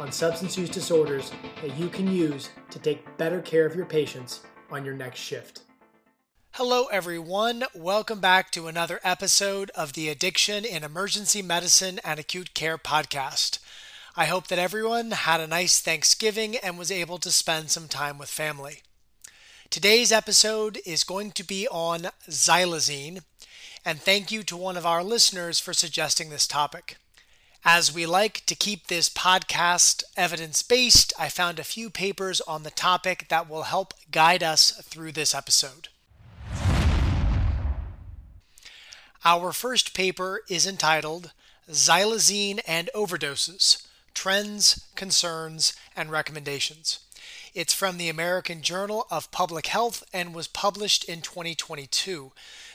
on substance use disorders that you can use to take better care of your patients on your next shift. Hello everyone, welcome back to another episode of the Addiction in Emergency Medicine and Acute Care podcast. I hope that everyone had a nice Thanksgiving and was able to spend some time with family. Today's episode is going to be on xylazine, and thank you to one of our listeners for suggesting this topic. As we like to keep this podcast evidence-based, I found a few papers on the topic that will help guide us through this episode. Our first paper is entitled Xylazine and Overdoses: Trends, Concerns, and Recommendations. It's from the American Journal of Public Health and was published in 2022.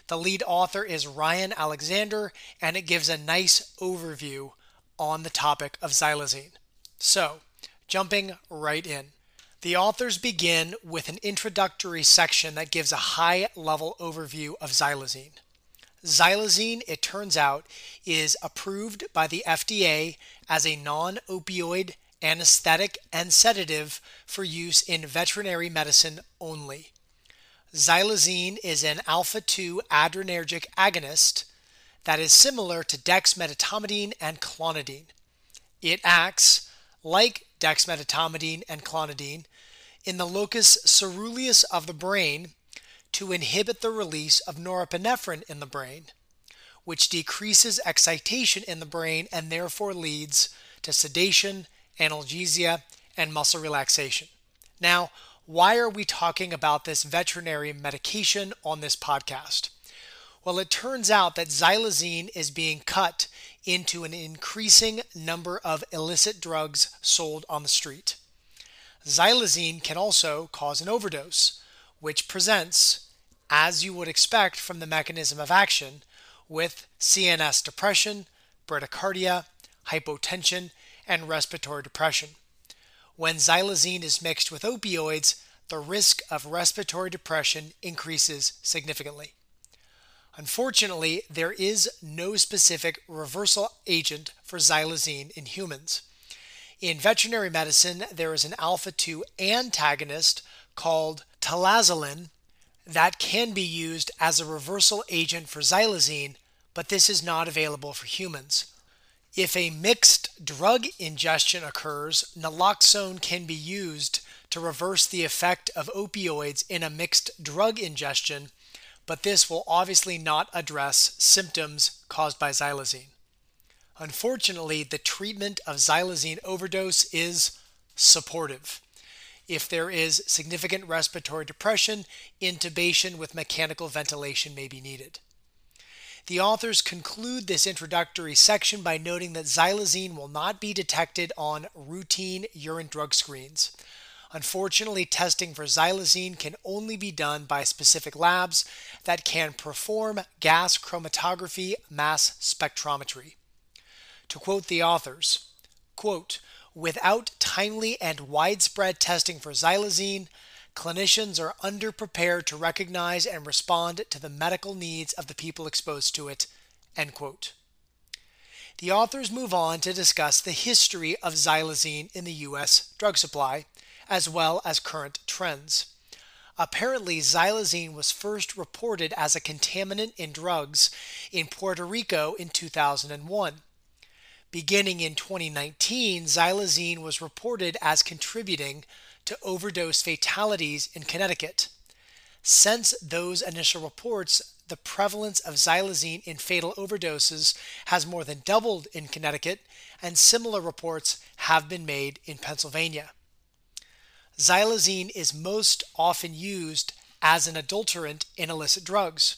The lead author is Ryan Alexander, and it gives a nice overview on the topic of xylazine. So, jumping right in. The authors begin with an introductory section that gives a high-level overview of xylazine. Xylazine, it turns out, is approved by the FDA as a non-opioid anesthetic and sedative for use in veterinary medicine only. Xylazine is an alpha-2 adrenergic agonist that is similar to dexmedetomidine and clonidine. It acts, like dexmedetomidine and clonidine, in the locus ceruleus of the brain to inhibit the release of norepinephrine in the brain, which decreases excitation in the brain and therefore leads to sedation, analgesia, and muscle relaxation. Now, why are we talking about this veterinary medication on this podcast? Well, it turns out that xylazine is being cut into an increasing number of illicit drugs sold on the street. Xylazine can also cause an overdose, which presents, as you would expect from the mechanism of action, with CNS depression, bradycardia, hypotension, and respiratory depression. When xylazine is mixed with opioids, the risk of respiratory depression increases significantly. Unfortunately, there is no specific reversal agent for xylazine in humans. In veterinary medicine, there is an alpha-2 antagonist called telazoline that can be used as a reversal agent for xylazine, but this is not available for humans. If a mixed drug ingestion occurs, naloxone can be used to reverse the effect of opioids in a mixed drug ingestion, but this will obviously not address symptoms caused by xylazine. Unfortunately, the treatment of xylazine overdose is supportive. If there is significant respiratory depression, intubation with mechanical ventilation may be needed. The authors conclude this introductory section by noting that xylazine will not be detected on routine urine drug screens. Unfortunately, testing for xylazine can only be done by specific labs that can perform gas chromatography mass spectrometry. To quote the authors, quote, "Without timely and widespread testing for xylazine, clinicians are underprepared to recognize and respond to the medical needs of the people exposed to it," end quote. The authors move on to discuss the history of xylazine in the U.S. drug supply, as well as current trends. Apparently, xylazine was first reported as a contaminant in drugs in Puerto Rico in 2001. Beginning in 2019, xylazine was reported as contributing to overdose fatalities in Connecticut. Since those initial reports, the prevalence of xylazine in fatal overdoses has more than doubled in Connecticut, and similar reports have been made in Pennsylvania. Xylazine is most often used as an adulterant in illicit drugs.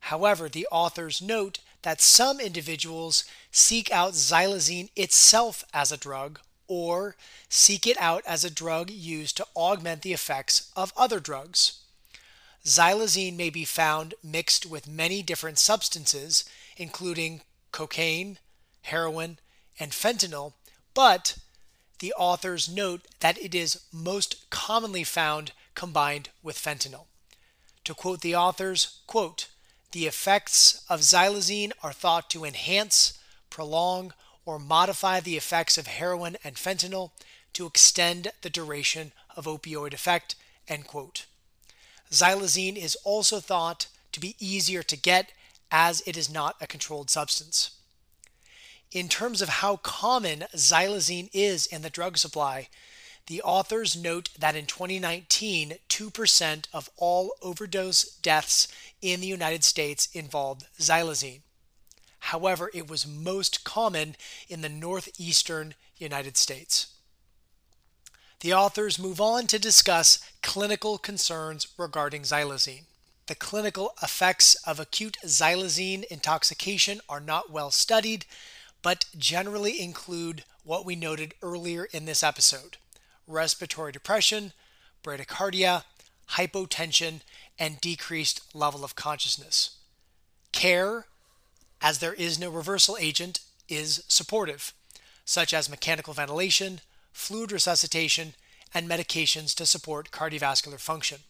However, the authors note that some individuals seek out xylazine itself as a drug or seek it out as a drug used to augment the effects of other drugs. Xylazine may be found mixed with many different substances, including cocaine, heroin, and fentanyl, but the authors note that it is most commonly found combined with fentanyl. To quote the authors, quote, "The effects of xylazine are thought to enhance, prolong, or modify the effects of heroin and fentanyl to extend the duration of opioid effect," end quote. Xylazine is also thought to be easier to get as it is not a controlled substance. In terms of how common xylazine is in the drug supply, the authors note that in 2019, 2% of all overdose deaths in the United States involved xylazine. However, it was most common in the northeastern United States. The authors move on to discuss clinical concerns regarding xylazine. The clinical effects of acute xylazine intoxication are not well studied, but generally include what we noted earlier in this episode: respiratory depression, bradycardia, hypotension, and decreased level of consciousness. Care, as there is no reversal agent, is supportive, such as mechanical ventilation, fluid resuscitation, and medications to support cardiovascular function.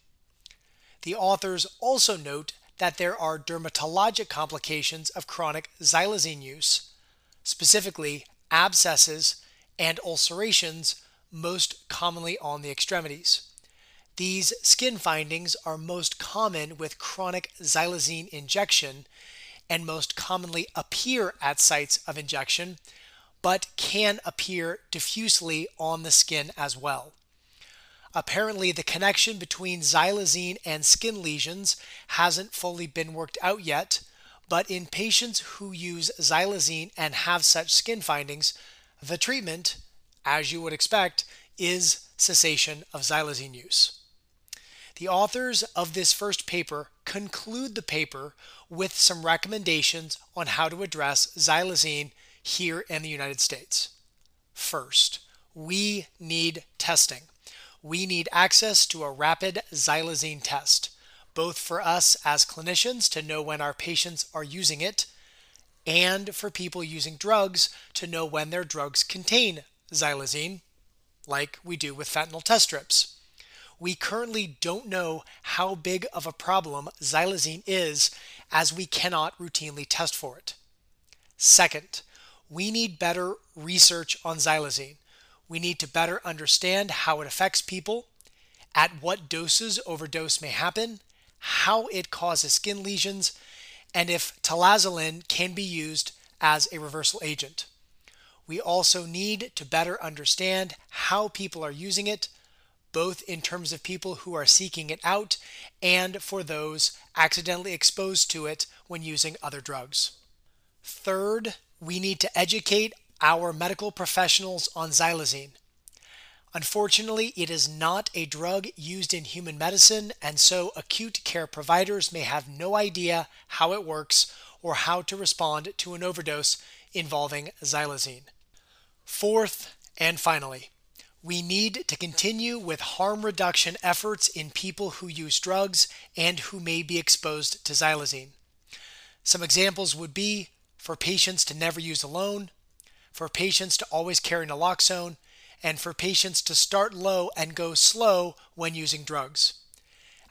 The authors also note that there are dermatologic complications of chronic xylazine use, specifically abscesses and ulcerations, most commonly on the extremities. These skin findings are most common with chronic xylazine injection and most commonly appear at sites of injection, but can appear diffusely on the skin as well. Apparently, the connection between xylazine and skin lesions hasn't fully been worked out yet, but in patients who use xylazine and have such skin findings, the treatment, as you would expect, is cessation of xylazine use. The authors of this first paper conclude the paper with some recommendations on how to address xylazine here in the United States. First, we need testing. We need access to a rapid xylazine test, both for us as clinicians to know when our patients are using it, and for people using drugs to know when their drugs contain xylazine, like we do with fentanyl test strips. We currently don't know how big of a problem xylazine is, as we cannot routinely test for it. Second, we need better research on xylazine. We need to better understand how it affects people, at what doses overdose may happen, how it causes skin lesions, and if telazoline can be used as a reversal agent. We also need to better understand how people are using it, both in terms of people who are seeking it out and for those accidentally exposed to it when using other drugs. Third, we need to educate our medical professionals on xylazine. Unfortunately, it is not a drug used in human medicine, and so acute care providers may have no idea how it works or how to respond to an overdose involving xylazine. Fourth, and finally, we need to continue with harm reduction efforts in people who use drugs and who may be exposed to xylazine. Some examples would be for patients to never use alone, for patients to always carry naloxone, and for patients to start low and go slow when using drugs.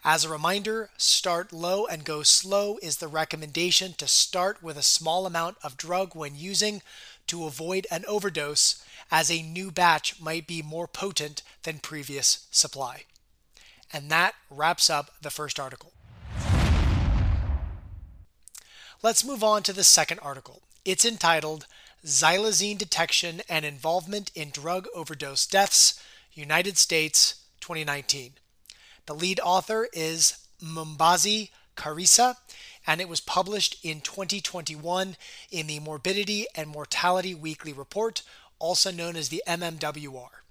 As a reminder, start low and go slow is the recommendation to start with a small amount of drug when using to avoid an overdose, as a new batch might be more potent than previous supply. And that wraps up the first article. Let's move on to the second article. It's entitled "Xylazine Detection and Involvement in Drug Overdose Deaths, United States, 2019. The lead author is Mumbazi Karisa, and it was published in 2021 in the Morbidity and Mortality Weekly Report, also known as the MMWR.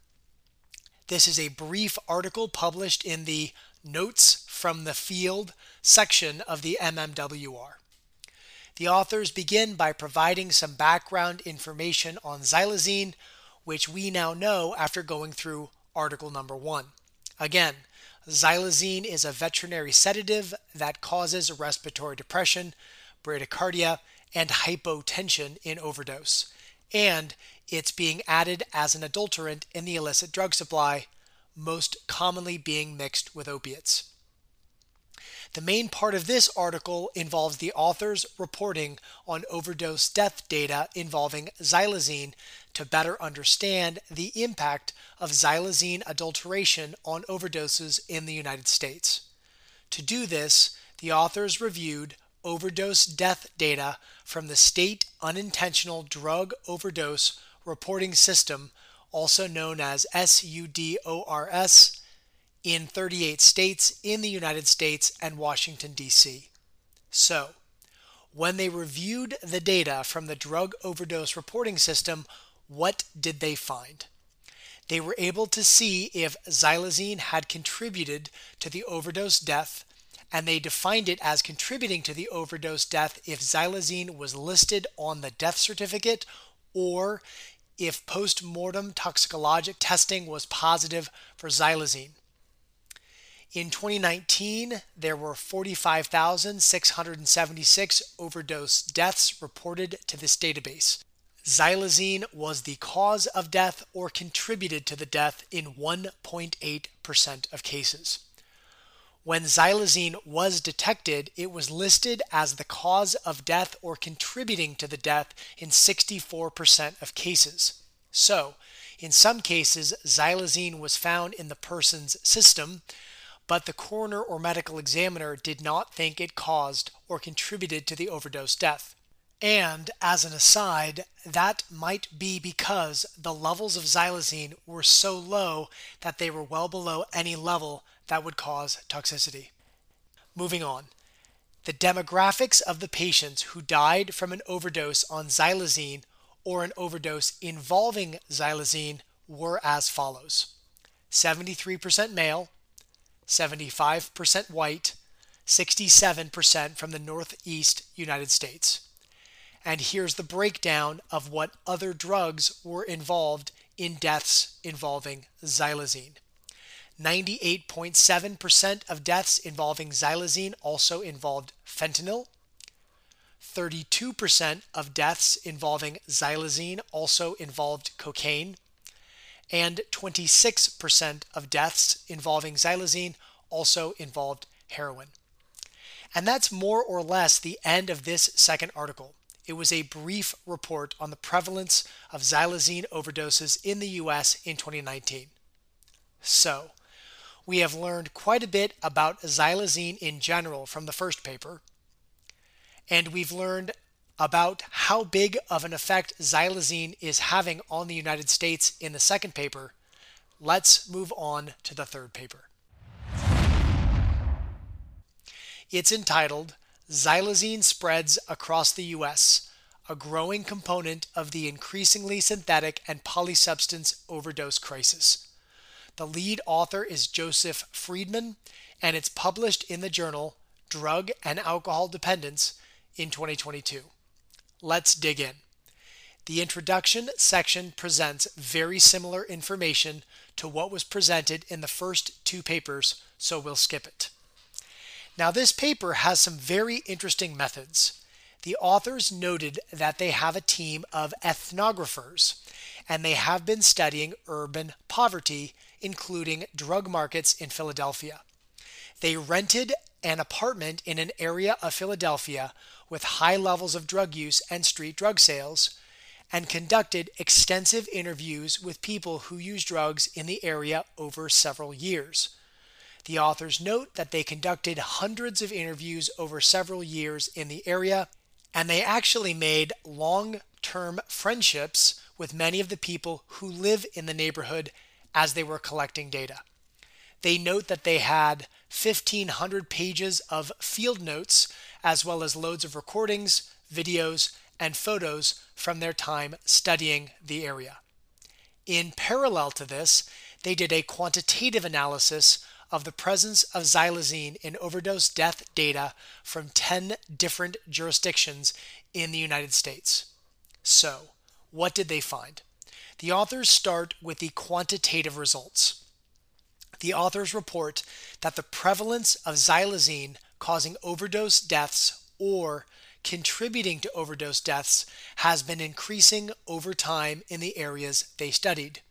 This is a brief article published in the Notes from the Field section of the MMWR. The authors begin by providing some background information on xylazine, which we now know after going through article number 1. Again, xylazine is a veterinary sedative that causes respiratory depression, bradycardia, and hypotension in overdose, and it's being added as an adulterant in the illicit drug supply, most commonly being mixed with opiates. The main part of this article involves the authors reporting on overdose death data involving xylazine to better understand the impact of xylazine adulteration on overdoses in the United States. To do this, the authors reviewed overdose death data from the State Unintentional Drug Overdose Reporting System, also known as SUDORS, in 38 states in the United States and Washington, D.C. So, when they reviewed the data from the Drug Overdose Reporting System, what did they find? They were able to see if xylazine had contributed to the overdose death, and they defined it as contributing to the overdose death if xylazine was listed on the death certificate or if post-mortem toxicologic testing was positive for xylazine. In 2019, there were 45,676 overdose deaths reported to this database. Xylazine was the cause of death or contributed to the death in 1.8% of cases. When xylazine was detected, it was listed as the cause of death or contributing to the death in 64% of cases. So, in some cases, xylazine was found in the person's system, but the coroner or medical examiner did not think it caused or contributed to the overdose death. And, as an aside, that might be because the levels of xylazine were so low that they were well below any level that would cause toxicity. Moving on. The demographics of the patients who died from an overdose on xylazine or an overdose involving xylazine were as follows: 73% male, 75% white, 67% from the Northeast United States. And here's the breakdown of what other drugs were involved in deaths involving xylazine. 98.7% of deaths involving xylazine also involved fentanyl. 32% of deaths involving xylazine also involved cocaine. And 26% of deaths involving xylazine also involved heroin. And that's more or less the end of this second article. It was a brief report on the prevalence of xylazine overdoses in the U.S. in 2019. So, we have learned quite a bit about xylazine in general from the first paper, and we've learned about how big of an effect xylazine is having on the United States in the second paper. Let's move on to the third paper. It's entitled, "Xylazine Spreads Across the U.S., a Growing Component of the Increasingly Synthetic and Polysubstance Overdose Crisis." The lead author is Joseph Friedman, and it's published in the journal Drug and Alcohol Dependence in 2022. Let's dig in. The introduction section presents very similar information to what was presented in the first two papers, so we'll skip it. Now, this paper has some very interesting methods. The authors noted that they have a team of ethnographers, and they have been studying urban poverty, including drug markets in Philadelphia. They rented an apartment in an area of Philadelphia with high levels of drug use and street drug sales, and conducted extensive interviews with people who use drugs in the area over several years. The authors note that they conducted hundreds of interviews over several years in the area, and they actually made long-term friendships with many of the people who live in the neighborhood as they were collecting data. They note that they had 1,500 pages of field notes, as well as loads of recordings, videos, and photos from their time studying the area. In parallel to this, they did a quantitative analysis of the presence of xylazine in overdose death data from 10 different jurisdictions in the United States. So, what did they find? The authors start with the quantitative results. The authors report that the prevalence of xylazine causing overdose deaths or contributing to overdose deaths has been increasing over time in the areas they studied.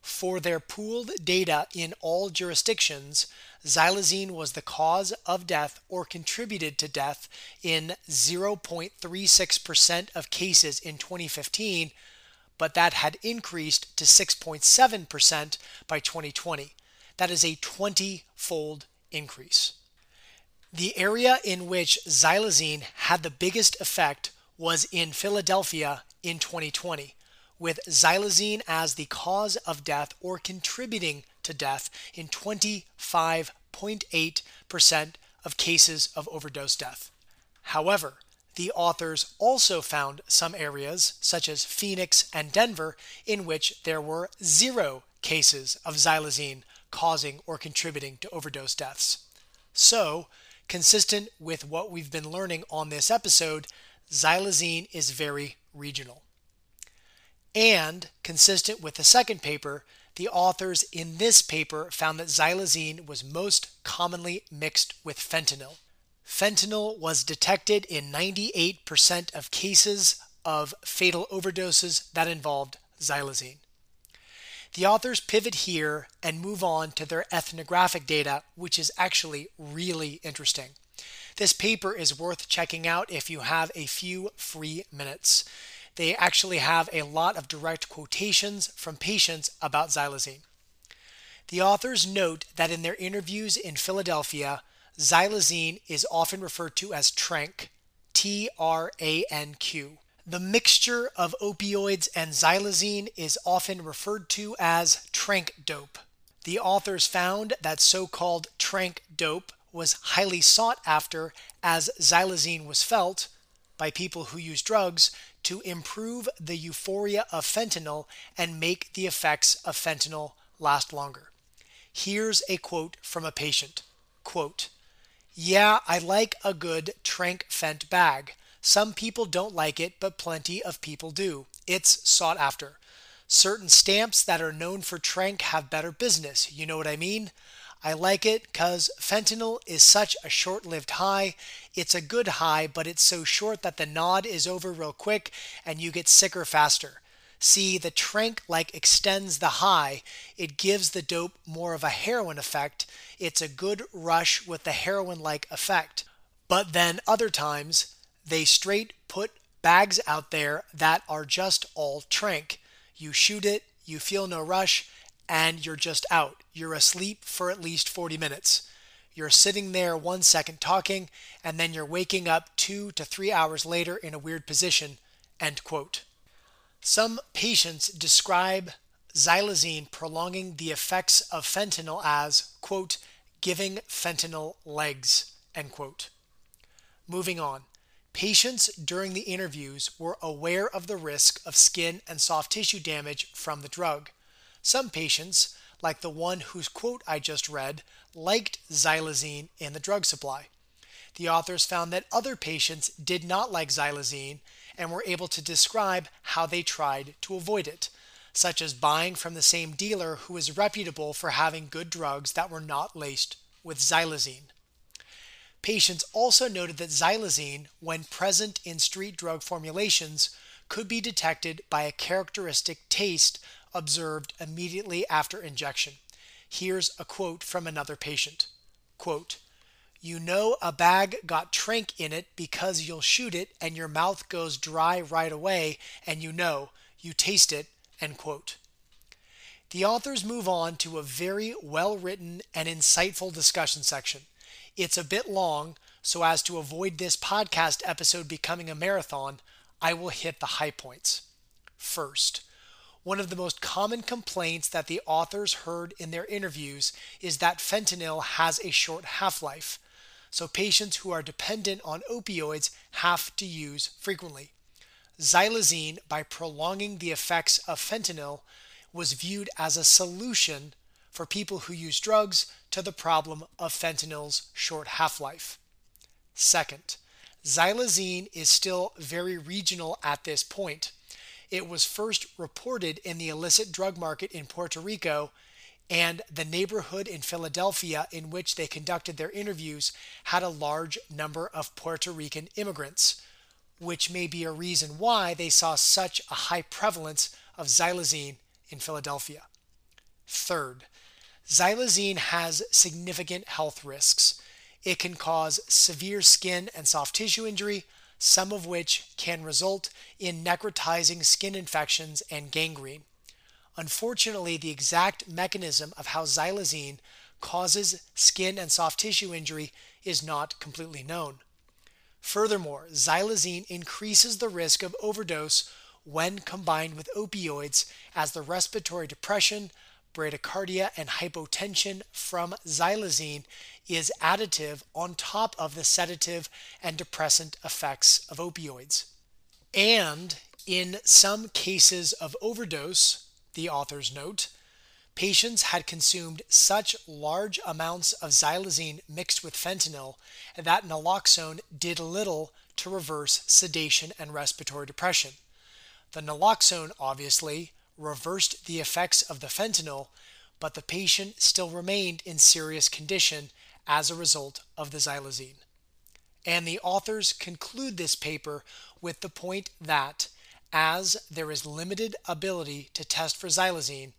For their pooled data in all jurisdictions, xylazine was the cause of death or contributed to death in 0.36% of cases in 2015, but that had increased to 6.7% by 2020. That is a 20-fold increase. The area in which xylazine had the biggest effect was in Philadelphia in 2020, with xylazine as the cause of death or contributing to death in 25.8% of cases of overdose death. However, the authors also found some areas, such as Phoenix and Denver, in which there were 0 cases of xylazine causing or contributing to overdose deaths. So, consistent with what we've been learning on this episode, xylazine is very regional. And consistent with the second paper, the authors in this paper found that xylazine was most commonly mixed with fentanyl. Fentanyl was detected in 98% of cases of fatal overdoses that involved xylazine. The authors pivot here and move on to their ethnographic data, which is actually really interesting. This paper is worth checking out if you have a few free minutes. They actually have a lot of direct quotations from patients about xylazine. The authors note that in their interviews in Philadelphia, xylazine is often referred to as TRANQ, T-R-A-N-Q. The mixture of opioids and xylazine is often referred to as TRANQ dope. The authors found that so-called TRANQ dope was highly sought after, as xylazine was felt by people who use drugs to improve the euphoria of fentanyl and make the effects of fentanyl last longer. Here's a quote from a patient. Quote, "Yeah, I like a good TRANQ fent bag. Some people don't like it, but plenty of people do. It's sought after. Certain stamps that are known for TRANQ have better business. You know what I mean? I like it 'cause fentanyl is such a short-lived high. It's a good high, but it's so short that the nod is over real quick and you get sicker faster. See, the TRANQ like extends the high. It gives the dope more of a heroin effect. It's a good rush with the heroin-like effect. But then other times, they straight put bags out there that are just all TRANQ. You shoot it, you feel no rush, and you're just out. You're asleep for at least 40 minutes. You're sitting there 1 second talking, and then you're waking up 2 to 3 hours later in a weird position," end quote. Some patients describe xylazine prolonging the effects of fentanyl as, quote, "giving fentanyl legs," end quote. Moving on. Patients during the interviews were aware of the risk of skin and soft tissue damage from the drug. Some patients, like the one whose quote I just read, liked xylazine in the drug supply. The authors found that other patients did not like xylazine and were able to describe how they tried to avoid it, such as buying from the same dealer who is reputable for having good drugs that were not laced with xylazine. Patients also noted that xylazine, when present in street drug formulations, could be detected by a characteristic taste observed immediately after injection. Here's a quote from another patient. Quote, "You know a bag got TRANQ in it because you'll shoot it and your mouth goes dry right away and you know, you taste it," end quote. The authors move on to a very well-written and insightful discussion section. It's a bit long, so as to avoid this podcast episode becoming a marathon, I will hit the high points. First, one of the most common complaints that the authors heard in their interviews is that fentanyl has a short half-life, so patients who are dependent on opioids have to use frequently. Xylazine, by prolonging the effects of fentanyl, was viewed as a solution for people who use drugs to the problem of fentanyl's short half-life. Second, xylazine is still very regional at this point. It was first reported in the illicit drug market in Puerto Rico, and the neighborhood in Philadelphia in which they conducted their interviews had a large number of Puerto Rican immigrants, which may be a reason why they saw such a high prevalence of xylazine in Philadelphia. Third, xylazine has significant health risks. It can cause severe skin and soft tissue injury, some of which can result in necrotizing skin infections and gangrene. Unfortunately, the exact mechanism of how xylazine causes skin and soft tissue injury is not completely known. Furthermore, xylazine increases the risk of overdose when combined with opioids, as the respiratory depression, bradycardia, and hypotension from xylazine is additive on top of the sedative and depressant effects of opioids. And in some cases of overdose, the authors note, patients had consumed such large amounts of xylazine mixed with fentanyl that naloxone did little to reverse sedation and respiratory depression. The naloxone, obviously, reversed the effects of the fentanyl, but the patient still remained in serious condition as a result of the xylazine. And the authors conclude this paper with the point that, as there is limited ability to test for xylazine,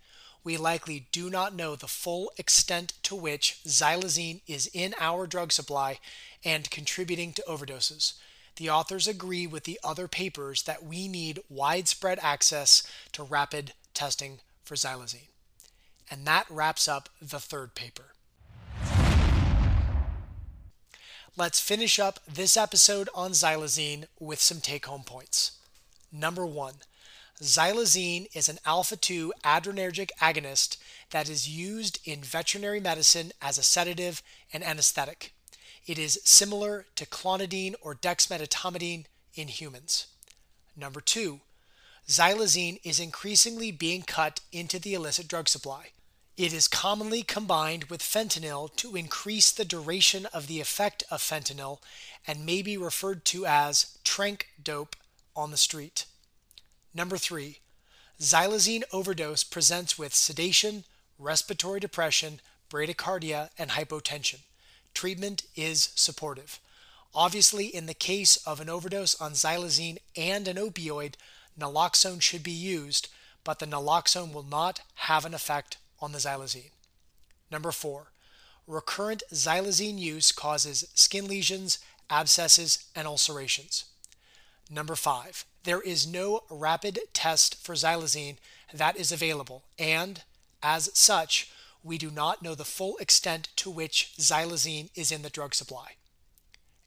we likely do not know the full extent to which xylazine is in our drug supply and contributing to overdoses. The authors agree with the other papers that we need widespread access to rapid testing for xylazine. And that wraps up the third paper. Let's finish up this episode on xylazine with some take-home points. Number one, xylazine is an alpha-2 adrenergic agonist that is used in veterinary medicine as a sedative and anesthetic. It is similar to clonidine or dexmedetomidine in humans. Number two, xylazine is increasingly being cut into the illicit drug supply. It is commonly combined with fentanyl to increase the duration of the effect of fentanyl and may be referred to as TRANQ dope on the street. Number three, xylazine overdose presents with sedation, respiratory depression, bradycardia, and hypotension. Treatment is supportive. Obviously, in the case of an overdose on xylazine and an opioid, naloxone should be used, but the naloxone will not have an effect on the xylazine. Number four, recurrent xylazine use causes skin lesions, abscesses, and ulcerations. Number five, there is no rapid test for xylazine that is available, and as such, we do not know the full extent to which xylazine is in the drug supply.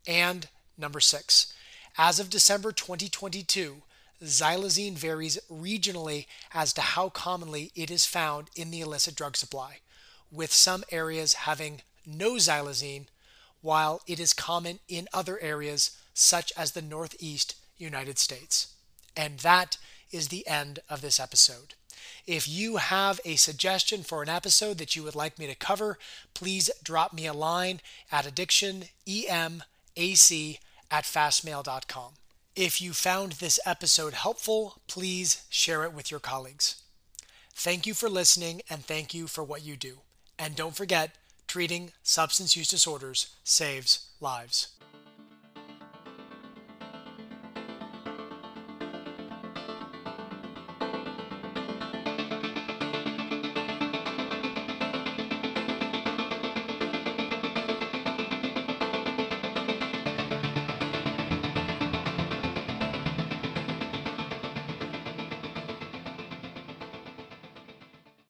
And number six, as of December 2022, xylazine varies regionally as to how commonly it is found in the illicit drug supply, with some areas having no xylazine, while it is common in other areas such as the Northeast United States. And that is the end of this episode. If you have a suggestion for an episode that you would like me to cover, please drop me a line at addictionemac@fastmail.com. If you found this episode helpful, please share it with your colleagues. Thank you for listening, and thank you for what you do. And don't forget, treating substance use disorders saves lives.